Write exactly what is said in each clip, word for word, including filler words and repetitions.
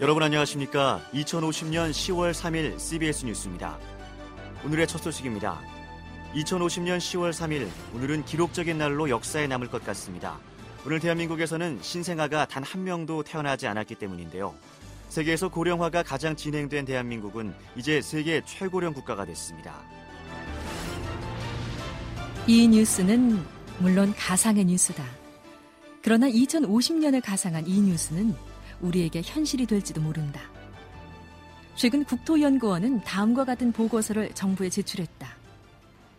여러분 안녕하십니까? 이천오십 년 시월 삼일 씨비에스 뉴스입니다. 오늘의 첫 소식입니다. 이천오십 년 시월 삼일, 오늘은 기록적인 날로 역사에 남을 것 같습니다. 오늘 대한민국에서는 신생아가 단 한 명도 태어나지 않았기 때문인데요. 세계에서 고령화가 가장 진행된 대한민국은 이제 세계 최고령 국가가 됐습니다. 이 뉴스는 물론 가상의 뉴스다. 그러나 이천오십 년을 가상한 이 뉴스는 우리에게 현실이 될지도 모른다. 최근 국토연구원은 다음과 같은 보고서를 정부에 제출했다.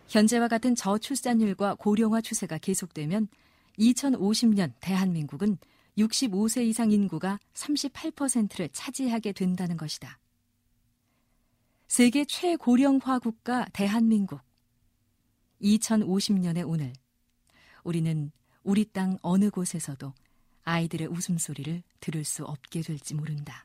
현재와 같은 저출산율과 고령화 추세가 계속되면 이천오십 년 대한민국은 육십오 세 이상 인구가 삼십팔 퍼센트를 차지하게 된다는 것이다. 세계 최고령화 국가 대한민국. 이천오십 년의 오늘, 우리는 우리 땅 어느 곳에서도 아이들의 웃음소리를 들을 수 없게 될지 모른다.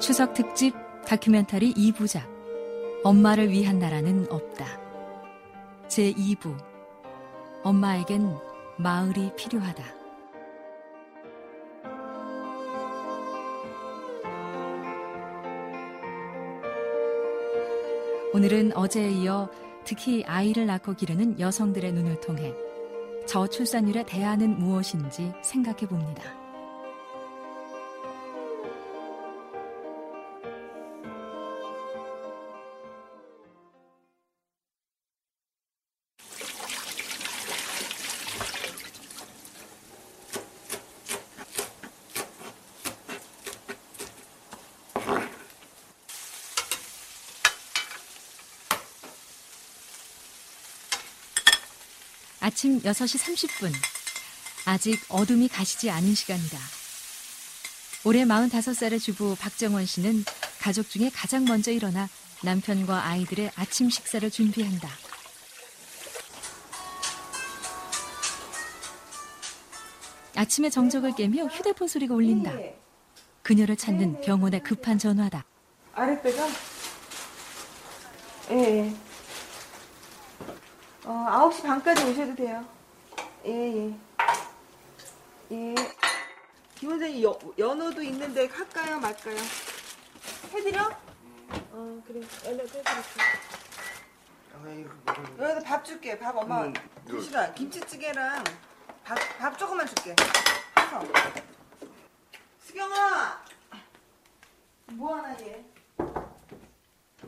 추석 특집 다큐멘터리 이 부작 엄마를 위한 나라는 없다. 제이 부 엄마에겐 마을이 필요하다. 오늘은 어제에 이어 특히 아이를 낳고 기르는 여성들의 눈을 통해 저출산율의 대안은 무엇인지 생각해 봅니다. 아침 여섯 시 삼십 분, 아직 어둠이 가시지 않은 시간이다. 올해 마흔다섯 살의 주부 박정원 씨는 가족 중에 가장 먼저 일어나 남편과 아이들의 아침 식사를 준비한다. 아침의 정적을 깨며 휴대폰 소리가 울린다. 그녀를 찾는 병원의 급한 전화다. 아랫배가? 예. 어, 아홉 시 반까지 오셔도 돼요. 예, 예. 예. 김원장님, 여, 연어도 있는데 할까요, 말까요? 해드려? 어, 그래. 연어도 해드릴게요. 여기서 밥 줄게. 밥 엄마. 음, 김치다. 김치찌개랑 밥, 밥 조금만 줄게. 해서. 수경아! 뭐하나, 얘?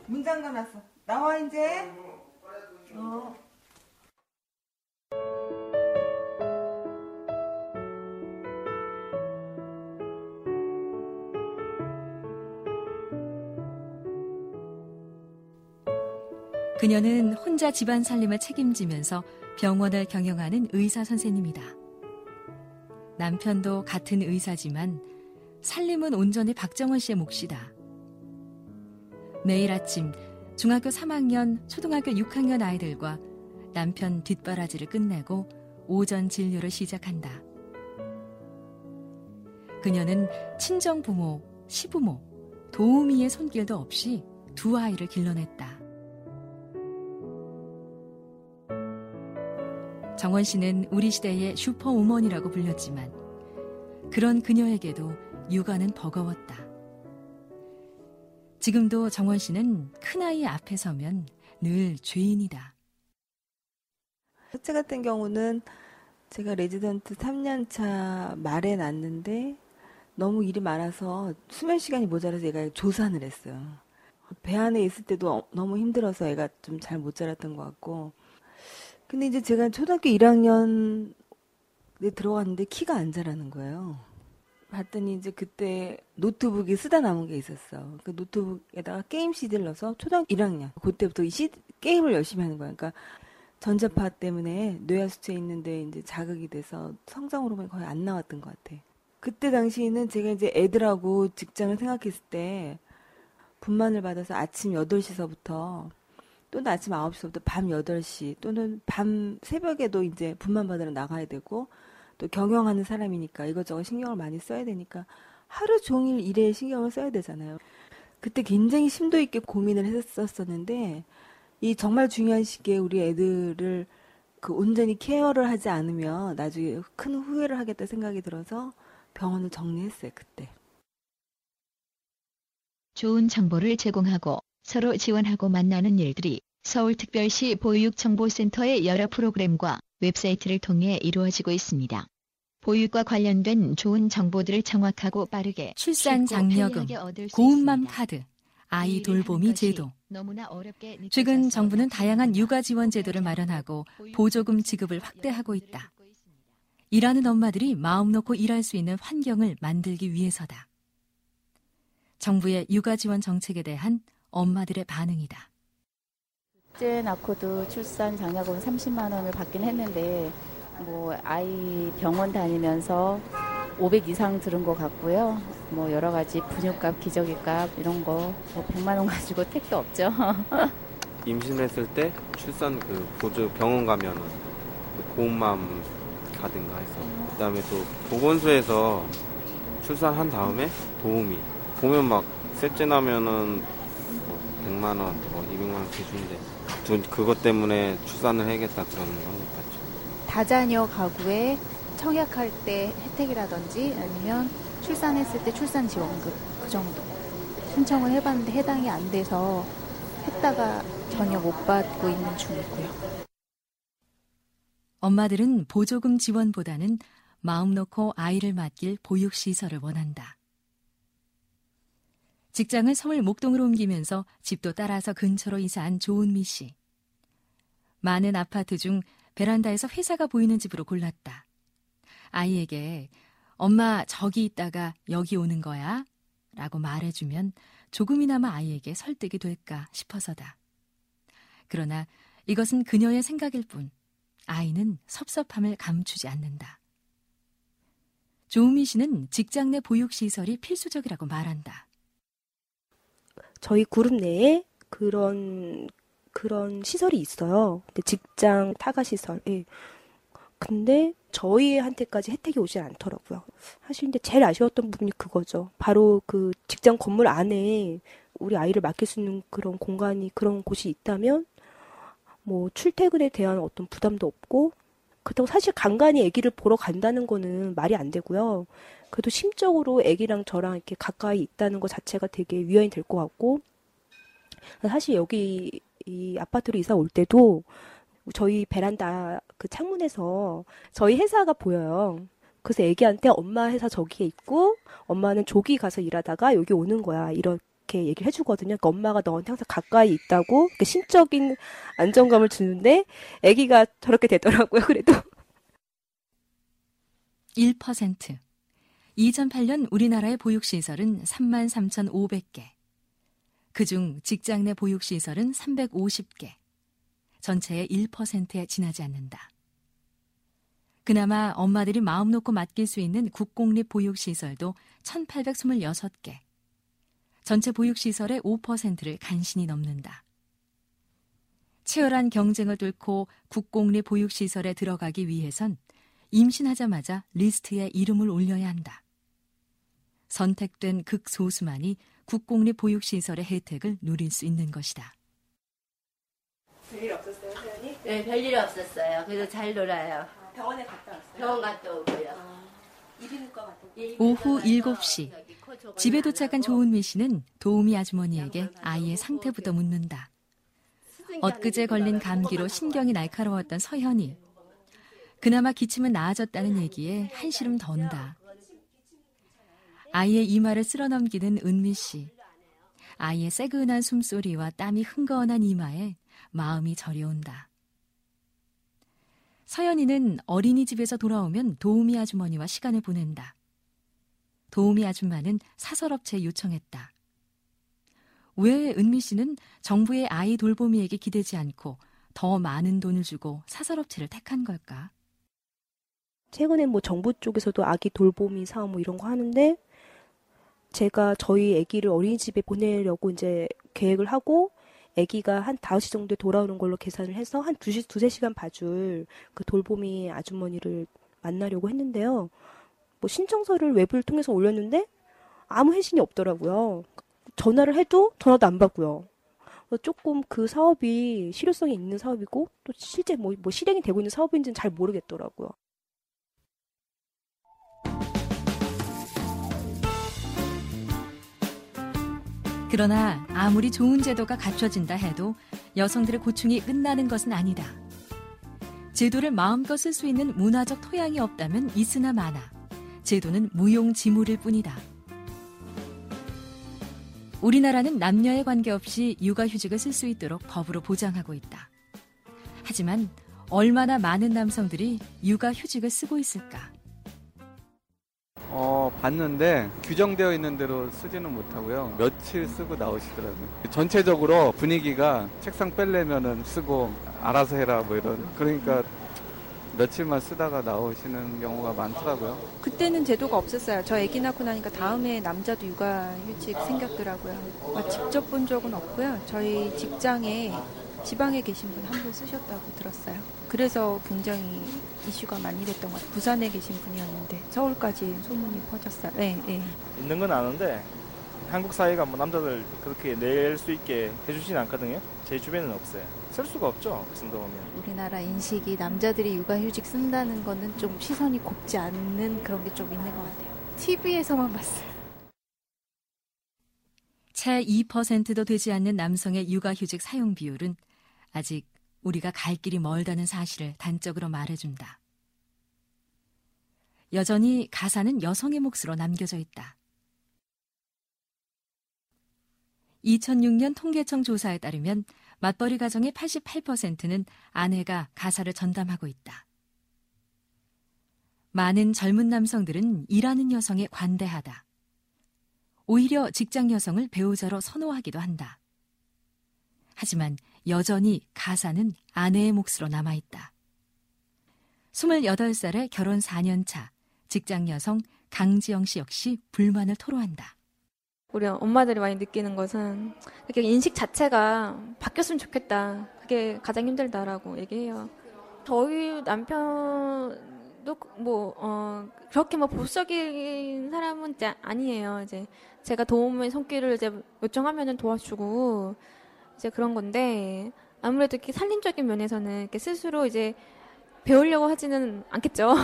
문 잠가놨어. 나와, 이제. 어. 그녀는 혼자 집안 살림을 책임지면서 병원을 경영하는 의사 선생님이다. 남편도 같은 의사지만 살림은 온전히 박정원 씨의 몫이다. 매일 아침 중학교 삼 학년, 초등학교 육 학년 아이들과 남편 뒷바라지를 끝내고 오전 진료를 시작한다. 그녀는 친정 부모, 시부모, 도우미의 손길도 없이 두 아이를 길러냈다. 정원 씨는 우리 시대의 슈퍼우먼이라고 불렸지만 그런 그녀에게도 육아는 버거웠다. 지금도 정원 씨는 큰아이 앞에 서면 늘 죄인이다. 첫째 같은 경우는 제가 레지던트 삼 년 차 말에 났는데 너무 일이 많아서 수면 시간이 모자라서 애가 조산을 했어요. 배 안에 있을 때도 너무 힘들어서 애가 좀 잘 못 자랐던 것 같고, 근데 이제 제가 초등학교 일 학년에 들어갔는데 키가 안 자라는 거예요. 봤더니 이제 그때 노트북이 쓰다 남은 게 있었어. 그 노트북에다가 게임 씨디를 넣어서 초등학교 일 학년. 그때부터 이 씨디, 게임을 열심히 하는 거야. 그러니까 전자파 때문에 뇌하수체에 있는데 이제 자극이 돼서 성장 호르몬이 거의 안 나왔던 것 같아. 그때 당시에는 제가 이제 애들하고 직장을 생각했을 때 분만을 받아서 아침 여덟 시서부터 또는 아침 아홉 시부터 밤 여덟 시 또는 밤 새벽에도 이제 분만 받으러 나가야 되고 또 경영하는 사람이니까 이것저것 신경을 많이 써야 되니까 하루 종일 일에 신경을 써야 되잖아요. 그때 굉장히 심도 있게 고민을 했었었는데 이 정말 중요한 시기에 우리 애들을 그 온전히 케어를 하지 않으면 나중에 큰 후회를 하겠다 생각이 들어서 병원을 정리했어요, 그때. 좋은 정보를 제공하고 서로 지원하고 만나는 일들이 서울특별시 보육정보센터의 여러 프로그램과 웹사이트를 통해 이루어지고 있습니다. 보육과 관련된 좋은 정보들을 정확하고 빠르게 출산 장려금, 고운맘 카드, 아이 돌보미 제도. 최근 정부는 다양한 육아 지원 제도를 마련하고 보조금 지급을 확대하고 있다. 일하는 엄마들이 마음 놓고 일할 수 있는 환경을 만들기 위해서다. 정부의 육아 지원 정책에 대한 엄마들의 반응이다. 둘째 낳고도 출산 장려금 삼십만 원을 받긴 했는데 뭐 아이 병원 다니면서 오백 이상 들은 것 같고요. 뭐 여러 가지 분유값, 기저귀값 이런 거 뭐 백만 원 가지고 택도 없죠. 임신했을 때 출산 그 보조 병원 가면은 고운맘 가든가 해서 그다음에 또 보건소에서 출산한 다음에 도우미 보면 막 셋째 나면은 뭐 백만 원, 뭐 이백만 원 기준인데 그것 때문에 출산을 해야겠다 그런 건 같죠. 다자녀 가구에 청약할 때 혜택이라든지 아니면 출산했을 때 출산 지원금 그 정도 신청을 해봤는데 해당이 안 돼서 했다가 전혀 못 받고 있는 중이고요. 엄마들은 보조금 지원보다는 마음 놓고 아이를 맡길 보육시설을 원한다. 직장을 서울 목동으로 옮기면서 집도 따라서 근처로 이사한 조은미 씨. 많은 아파트 중 베란다에서 회사가 보이는 집으로 골랐다. 아이에게 엄마 저기 있다가 여기 오는 거야? 라고 말해주면 조금이나마 아이에게 설득이 될까 싶어서다. 그러나 이것은 그녀의 생각일 뿐 아이는 섭섭함을 감추지 않는다. 조은미 씨는 직장 내 보육시설이 필수적이라고 말한다. 저희 그룹 내에 그런 그런 시설이 있어요. 근데 직장 타가 시설. 예. 근데 저희한테까지 혜택이 오질 않더라고요. 사실 이제 제일 아쉬웠던 부분이 그거죠. 바로 그 직장 건물 안에 우리 아이를 맡길 수 있는 그런 공간이 그런 곳이 있다면 뭐 출퇴근에 대한 어떤 부담도 없고 그렇다고 사실 간간히 아기를 보러 간다는 거는 말이 안 되고요. 그래도 심적으로 아기랑 저랑 이렇게 가까이 있다는 것 자체가 되게 위안이 될 것 같고 사실 여기 이 아파트로 이사 올 때도 저희 베란다 그 창문에서 저희 회사가 보여요. 그래서 애기한테 엄마 회사 저기에 있고 엄마는 저기 가서 일하다가 여기 오는 거야. 이렇게 얘기를 해주거든요. 그러니까 엄마가 너한테 항상 가까이 있다고 그러니까 심적인 안정감을 주는데 애기가 저렇게 되더라고요. 그래도. 일 퍼센트. 이천팔 년 우리나라의 보육시설은 삼만 삼천오백 개. 그중 직장 내 보육시설은 삼백오십 개. 전체의 일 퍼센트에 지나지 않는다. 그나마 엄마들이 마음 놓고 맡길 수 있는 국공립 보육시설도 천팔백이십육 개. 전체 보육시설의 오 퍼센트를 간신히 넘는다. 치열한 경쟁을 뚫고 국공립 보육시설에 들어가기 위해선 임신하자마자 리스트에 이름을 올려야 한다. 선택된 극소수만이 국공립 보육시설의 혜택을 누릴 수 있는 것이다. 별일 없었어요, 서현이? 네, 별일 없었어요. 그래서 잘 놀아요. 아, 병원에 갔다 왔어요? 병원 갔다 오고요. 아, 이비인후과 갔다 오고요. 오후 일곱 시, 집에 도착한 조은미 씨는 도우미 아주머니에게 아이의 상태부터 묻는다. 엊그제 걸린 감기로 신경이 날카로웠던 서현이. 그나마 기침은 나아졌다는 얘기에 한시름 던다. 아이의 이마를 쓸어넘기는 은미 씨. 아이의 새근한 숨소리와 땀이 흥건한 이마에 마음이 저려온다. 서연이는 어린이집에서 돌아오면 도우미 아주머니와 시간을 보낸다. 도우미 아줌마는 사설업체에 요청했다. 왜 은미 씨는 정부의 아이 돌보미에게 기대지 않고 더 많은 돈을 주고 사설업체를 택한 걸까? 최근에 뭐 정부 쪽에서도 아기 돌보미 사업 뭐 이런 거 하는데 제가 저희 아기를 어린이집에 보내려고 이제 계획을 하고 아기가 한 다섯 시 정도에 돌아오는 걸로 계산을 해서 한 두 시, 두세 시간 봐줄 그 돌보미 아주머니를 만나려고 했는데요. 뭐 신청서를 외부를 통해서 올렸는데 아무 회신이 없더라고요. 전화를 해도 전화도 안 받고요. 조금 그 사업이 실효성이 있는 사업이고 또 실제 뭐, 뭐 실행이 되고 있는 사업인지는 잘 모르겠더라고요. 그러나 아무리 좋은 제도가 갖춰진다 해도 여성들의 고충이 끝나는 것은 아니다. 제도를 마음껏 쓸 수 있는 문화적 토양이 없다면 있으나 마나 제도는 무용지물일 뿐이다. 우리나라는 남녀에 관계없이 육아휴직을 쓸 수 있도록 법으로 보장하고 있다. 하지만 얼마나 많은 남성들이 육아휴직을 쓰고 있을까? 어, 봤는데 규정되어 있는 대로 쓰지는 못하고요. 며칠 쓰고 나오시더라고요. 전체적으로 분위기가 책상 빼려면은 쓰고 알아서 해라 뭐 이런. 그러니까 며칠만 쓰다가 나오시는 경우가 많더라고요. 그때는 제도가 없었어요. 저 아기 낳고 나니까 다음에 남자도 육아휴직 생겼더라고요. 직접 본 적은 없고요. 저희 직장에 지방에 계신 분 한 분 쓰셨다고 들었어요. 그래서 굉장히 이슈가 많이 됐던 것 같아요. 부산에 계신 분이었는데 서울까지 소문이 퍼졌어요. 네, 네. 있는 건 아는데 한국 사회가 뭐 남자들 그렇게 낼 수 있게 해주진 않거든요. 제 주변에는 없어요. 쓸 수가 없죠. 그 정도 보면. 우리나라 인식이 남자들이 육아휴직 쓴다는 거는 좀 시선이 곱지 않는 그런 게 좀 있는 것 같아요. 티비에서만 봤어요. 채 이 퍼센트도 되지 않는 남성의 육아휴직 사용 비율은 아직 우리가 갈 길이 멀다는 사실을 단적으로 말해준다. 여전히 가사는 여성의 몫으로 남겨져 있다. 이천육 년 통계청 조사에 따르면 맞벌이 가정의 팔십팔 퍼센트는 아내가 가사를 전담하고 있다. 많은 젊은 남성들은 일하는 여성에 관대하다. 오히려 직장 여성을 배우자로 선호하기도 한다. 하지만 여전히 가사는 아내의 몫으로 남아있다. 스물여덟 살에 결혼 사 년 차 직장 여성 강지영 씨 역시 불만을 토로한다. 우리 엄마들이 많이 느끼는 것은 그게 인식 자체가 바뀌었으면 좋겠다. 그게 가장 힘들다라고 얘기해요. 저희 남편도 뭐 어, 그렇게 뭐 보수적인 사람은 이제 아니에요. 이제 제가 도움의 손길을 이제 요청하면은 도와주고 이제 그런 건데 아무래도 이렇게 살림적인 면에서는 이렇게 스스로 이제 배우려고 하지는 않겠죠.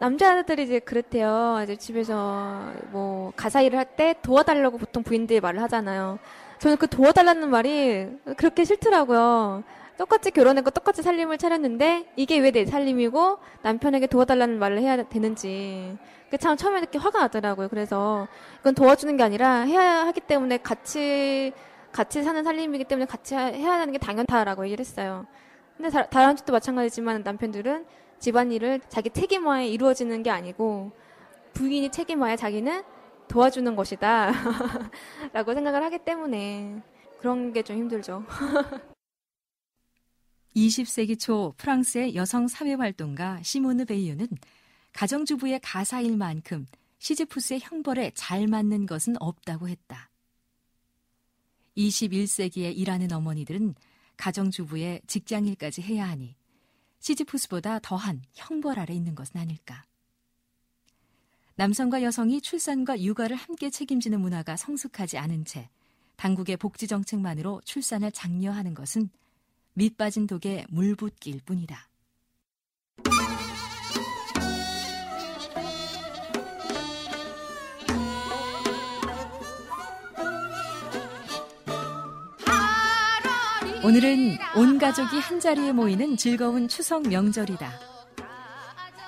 남자들이 이제 그렇대요. 이제 집에서 뭐 가사 일을 할 때 도와달라고 보통 부인들이 말을 하잖아요. 저는 그 도와달라는 말이 그렇게 싫더라고요. 똑같이 결혼했고 똑같이 살림을 차렸는데 이게 왜 내 살림이고 남편에게 도와달라는 말을 해야 되는지 그 참 처음에 이렇게 화가 나더라고요. 그래서 이건 도와주는 게 아니라 해야 하기 때문에 같이 같이 사는 살림이기 때문에 같이 해야 하는 게 당연하다라고 얘기를 했어요. 근데 다, 다른 집도 마찬가지지만 남편들은 집안일을 자기 책임하에 이루어지는 게 아니고 부인이 책임하에 자기는 도와주는 것이다 라고 생각을 하기 때문에 그런 게 좀 힘들죠. 이십 세기 초 프랑스의 여성 사회활동가 시모느 베이유는 가정주부의 가사일만큼 시지푸스의 형벌에 잘 맞는 것은 없다고 했다. 이십일 세기에 일하는 어머니들은 가정주부의 직장일까지 해야 하니 시지푸스보다 더한 형벌 아래 있는 것은 아닐까. 남성과 여성이 출산과 육아를 함께 책임지는 문화가 성숙하지 않은 채 당국의 복지정책만으로 출산을 장려하는 것은 밑 빠진 독에 물 붓기일 뿐이다. 오늘은 온 가족이 한자리에 모이는 즐거운 추석 명절이다.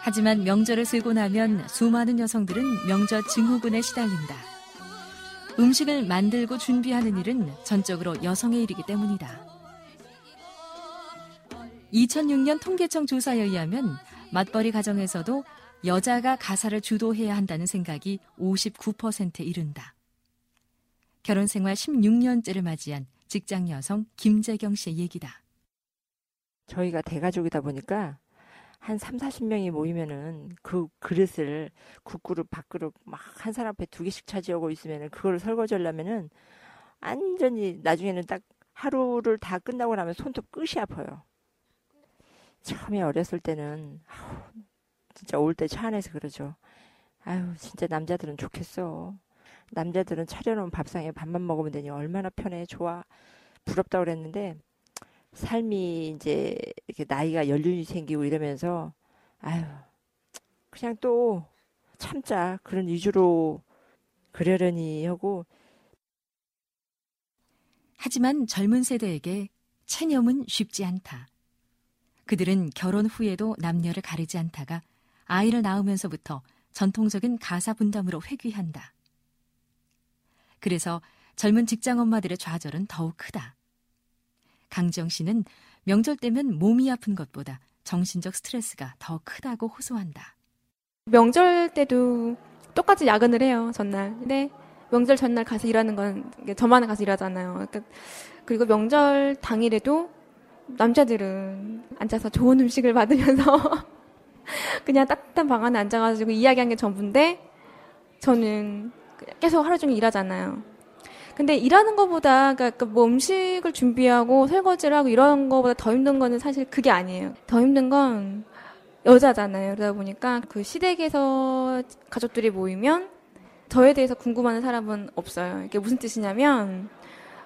하지만 명절을 쓰고 나면 수많은 여성들은 명절 증후군에 시달린다. 음식을 만들고 준비하는 일은 전적으로 여성의 일이기 때문이다. 이천육 년 통계청 조사에 의하면 맞벌이 가정에서도 여자가 가사를 주도해야 한다는 생각이 오십구 퍼센트에 이른다. 결혼 생활 십육 년째를 맞이한 직장 여성 김재경 씨의 얘기다. 저희가 대가족이다 보니까 한 삼사십 명이 모이면은 그 그릇을 국그릇 밥그릇 막 한 사람 앞에 두 개씩 차지하고 있으면은 그걸 설거지하려면은 완전히 나중에는 딱 하루를 다 끝나고 나면 손톱 끝이 아파요. 처음에 어렸을 때는 아우, 진짜 올 때 차 안에서 그러죠. 아유 진짜 남자들은 좋겠어. 남자들은 차려놓은 밥상에 밥만 먹으면 되니 얼마나 편해, 좋아, 부럽다고 그랬는데 삶이 이제 이렇게 나이가 연륜이 생기고 이러면서 아유 그냥 또 참자 그런 위주로 그러려니 하고. 하지만 젊은 세대에게 체념은 쉽지 않다. 그들은 결혼 후에도 남녀를 가리지 않다가 아이를 낳으면서부터 전통적인 가사분담으로 회귀한다. 그래서 젊은 직장엄마들의 좌절은 더욱 크다. 강지영 씨는 명절 때면 몸이 아픈 것보다 정신적 스트레스가 더 크다고 호소한다. 명절 때도 똑같이 야근을 해요, 전날. 근데 명절 전날 가서 일하는 건 저만 가서 일하잖아요. 그러니까 그리고 명절 당일에도 남자들은 앉아서 좋은 음식을 받으면서 그냥 따뜻한 방 안에 앉아가지고 이야기한 게 전부인데 저는 계속 하루 종일 일하잖아요. 근데 일하는 것보다 그러니까 뭐 음식을 준비하고 설거지를 하고 이런 것보다 더 힘든 거는 사실 그게 아니에요. 더 힘든 건 여자잖아요. 그러다 보니까 그 시댁에서 가족들이 모이면 저에 대해서 궁금한 사람은 없어요. 이게 무슨 뜻이냐면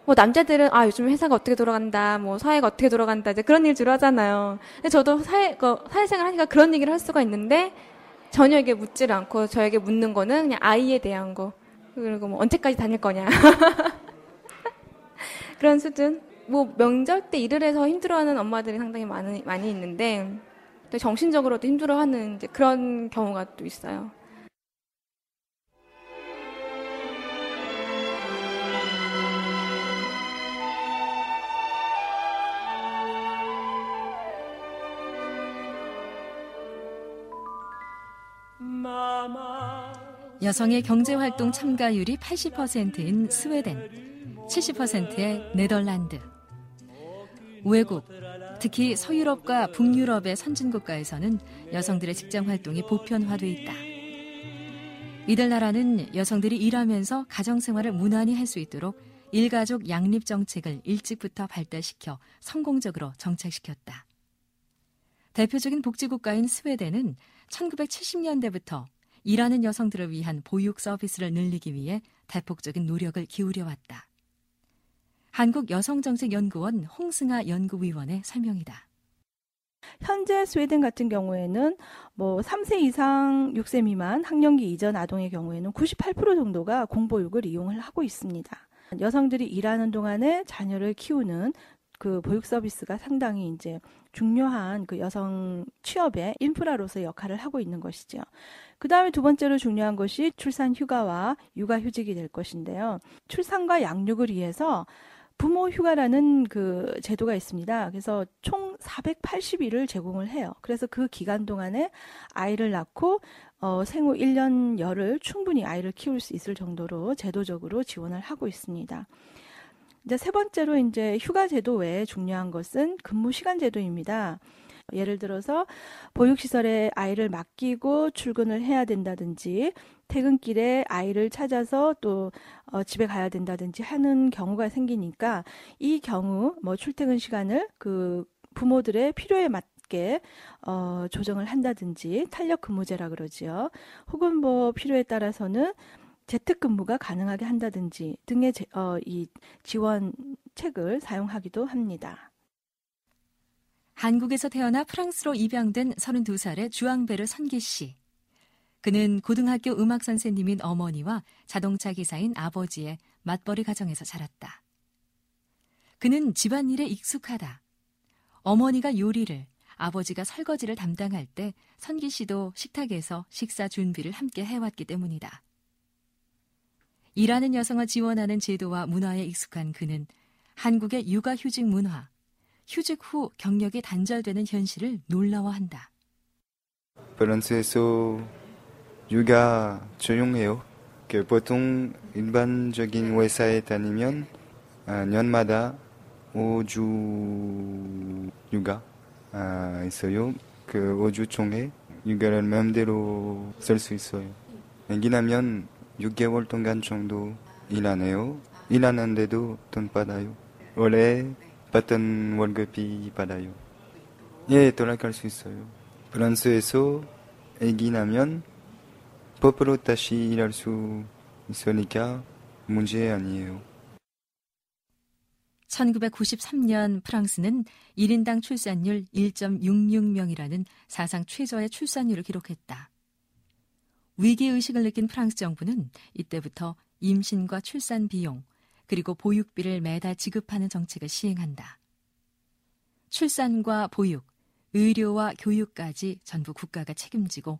뭐 남자들은 아 요즘 회사가 어떻게 돌아간다, 뭐 사회가 어떻게 돌아간다 이제 그런 일 주로 하잖아요. 근데 저도 사회 그 사회생활 하니까 그런 얘기를 할 수가 있는데 전혀 이게 묻질 않고 저에게 묻는 거는 그냥 아이에 대한 거. 그리고 뭐 언제까지 다닐 거냐 그런 수준. 뭐 명절 때 일을 해서 힘들어하는 엄마들이 상당히 많이 많이 있는데 또 정신적으로도 힘들어하는 이제 그런 경우가 또 있어요. 여성의 경제활동 참가율이 팔십 퍼센트인 스웨덴, 칠십 퍼센트의 네덜란드. 외국, 특히 서유럽과 북유럽의 선진국가에서는 여성들의 직장활동이 보편화돼 있다. 이들 나라는 여성들이 일하면서 가정생활을 무난히 할 수 있도록 일가족 양립정책을 일찍부터 발달시켜 성공적으로 정착시켰다. 대표적인 복지국가인 스웨덴은 천구백칠십 년대부터 일하는 여성들을 위한 보육 서비스를 늘리기 위해 대폭적인 노력을 기울여왔다. 한국여성정책연구원 홍승아 연구위원의 설명이다. 현재 스웨덴 같은 경우에는 뭐 삼 세 이상 육 세 미만 학령기 이전 아동의 경우에는 구십팔 퍼센트 정도가 공보육을 이용을 하고 있습니다. 여성들이 일하는 동안에 자녀를 키우는 그 보육 서비스가 상당히 이제 중요한 그 여성 취업의 인프라로서의 역할을 하고 있는 것이죠. 그 다음에 두 번째로 중요한 것이 출산 휴가와 육아 휴직이 될 것인데요. 출산과 양육을 위해서 부모 휴가라는 그 제도가 있습니다. 그래서 총 사백팔십 일을 제공을 해요. 그래서 그 기간 동안에 아이를 낳고 어, 생후 일 년 열흘 충분히 아이를 키울 수 있을 정도로 제도적으로 지원을 하고 있습니다. 이제 세 번째로 이제 휴가 제도 외에 중요한 것은 근무 시간 제도입니다. 예를 들어서 보육시설에 아이를 맡기고 출근을 해야 된다든지 퇴근길에 아이를 찾아서 또 어 집에 가야 된다든지 하는 경우가 생기니까 이 경우 뭐 출퇴근 시간을 그 부모들의 필요에 맞 어, 조정을 한다든지 탄력 근무제라 그러지요. 혹은 뭐 필요에 따라서는 재택근무가 가능하게 한다든지 등의 제, 어, 이 지원책을 사용하기도 합니다. 한국에서 태어나 프랑스로 입양된 서른두 살의 주앙베르 선기 씨. 그는 고등학교 음악 선생님인 어머니와 자동차 기사인 아버지의 맞벌이 가정에서 자랐다. 그는 집안일에 익숙하다. 어머니가 요리를, 아버지가 설거지를 담당할 때 선기 씨도 식탁에서 식사 준비를 함께 해왔기 때문이다. 일하는 여성을 지원하는 제도와 문화에 익숙한 그는 한국의 육아휴직 문화, 휴직 후 경력이 단절되는 현실을 놀라워한다. 프랑스에서 육아 조용해요. 보통 일반적인 회사에 다니면 년마다 오 주 육아 있어요. 그 오 주 총에 육아를 마음대로 쓸 수 있어요. 애기 나면 육 개월 동안 정도 일하네요. 일하는데도 돈 받아요. 원래 받던 월급이 받아요. 예, 돌아갈 수 있어요. 프랑스에서 애기 나면 법으로 다시 일할 수 있으니까 문제 아니에요. 천구백구십삼 년 프랑스는 일 인당 출산율 일 점 육육 명이라는 사상 최저의 출산율을 기록했다. 위기의식을 느낀 프랑스 정부는 이때부터 임신과 출산 비용, 그리고 보육비를 매달 지급하는 정책을 시행한다. 출산과 보육, 의료와 교육까지 전부 국가가 책임지고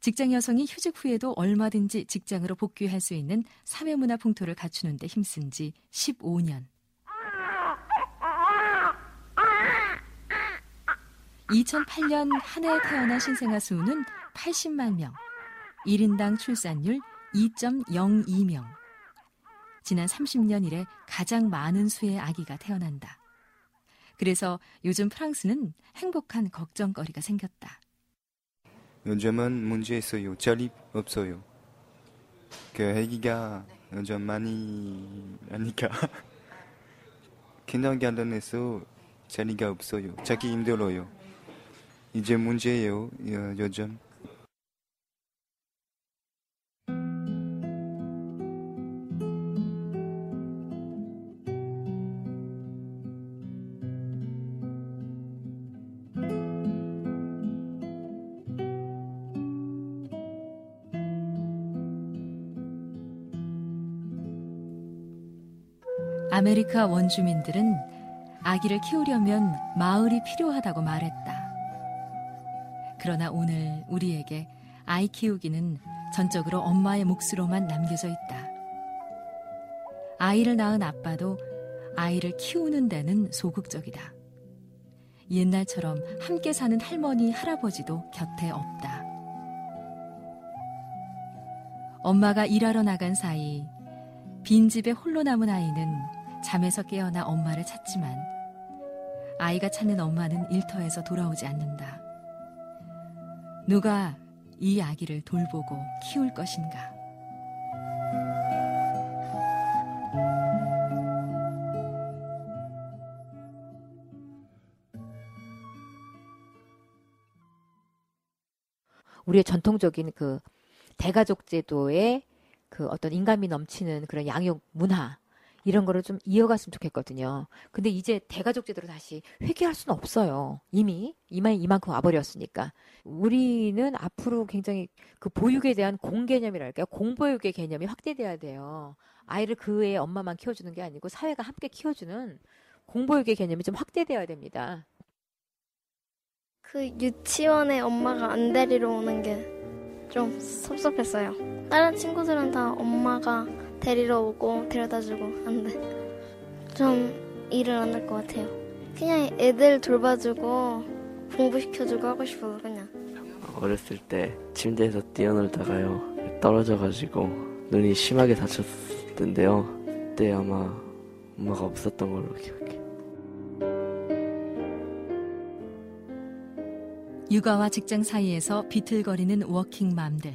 직장 여성이 휴직 후에도 얼마든지 직장으로 복귀할 수 있는 사회문화 풍토를 갖추는 데 힘쓴 지 십오 년. 이천팔 년 한 해에 태어난 신생아 수는 팔십만 명, 일 인당 출산율 이 점 영이 명. 지난 삼십 년 이래 가장 많은 수의 아기가 태어난다. 그래서 요즘 프랑스는 행복한 걱정거리가 생겼다. 요즘은 문제 있어요. 자립 없어요. 그 아기가 요즘 많이 하니까 킨더가든에서 자리가 없어요. 자기 힘들어요. 이제 문제예요. 요즘. 아메리카 원주민들은 아기를 키우려면 마을이 필요하다고 말했다. 그러나 오늘 우리에게 아이 키우기는 전적으로 엄마의 몫으로만 남겨져 있다. 아이를 낳은 아빠도 아이를 키우는 데는 소극적이다. 옛날처럼 함께 사는 할머니, 할아버지도 곁에 없다. 엄마가 일하러 나간 사이 빈집에 홀로 남은 아이는 잠에서 깨어나 엄마를 찾지만 아이가 찾는 엄마는 일터에서 돌아오지 않는다. 누가 이 아기를 돌보고 키울 것인가? 우리의 전통적인 그 대가족 제도의 그 어떤 인간미 넘치는 그런 양육 문화 이런 거를 좀 이어갔으면 좋겠거든요. 근데 이제 대가족 제도를 다시 회귀할 수는 없어요. 이미 이만, 이만큼 와버렸으니까. 우리는 앞으로 굉장히 그 보육에 대한 공개념이랄까요? 공보육의 개념이 확대돼야 돼요. 아이를 그의 엄마만 키워주는 게 아니고 사회가 함께 키워주는 공보육의 개념이 좀 확대돼야 됩니다. 그 유치원에 엄마가 안 데리러 오는 게 좀 섭섭했어요. 다른 친구들은 다 엄마가 데리러 오고 데려다주고 안 돼. 좀 일을 안 할 것 같아요. 그냥 애들 돌봐주고 공부시켜주고 하고 싶어서 그냥. 어렸을 때 침대에서 뛰어놀다가요 떨어져가지고 눈이 심하게 다쳤었는데요. 그때 아마 엄마가 없었던 걸로 기억해요. 육아와 직장 사이에서 비틀거리는 워킹맘들.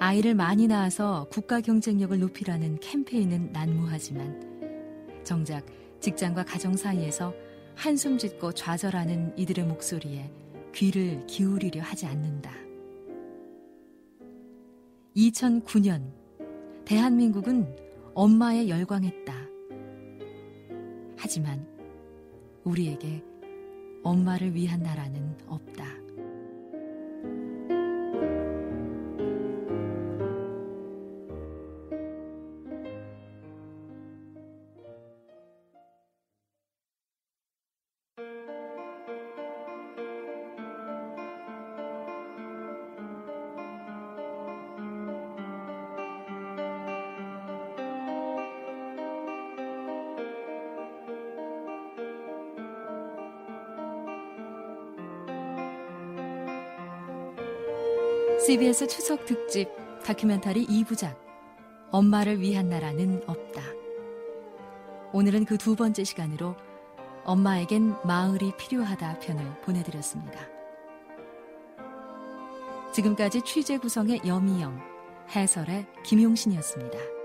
아이를 많이 낳아서 국가 경쟁력을 높이라는 캠페인은 난무하지만 정작 직장과 가정 사이에서 한숨 짓고 좌절하는 이들의 목소리에 귀를 기울이려 하지 않는다. 이천구 년 대한민국은 엄마에 열광했다. 하지만 우리에게 엄마를 위한 나라는 없다. 씨비에스 추석 특집 다큐멘터리 이 부작 엄마를 위한 나라는 없다. 오늘은 그 두 번째 시간으로 엄마에겐 마을이 필요하다 편을 보내드렸습니다. 지금까지 취재 구성의 여미영, 해설의 김용신이었습니다.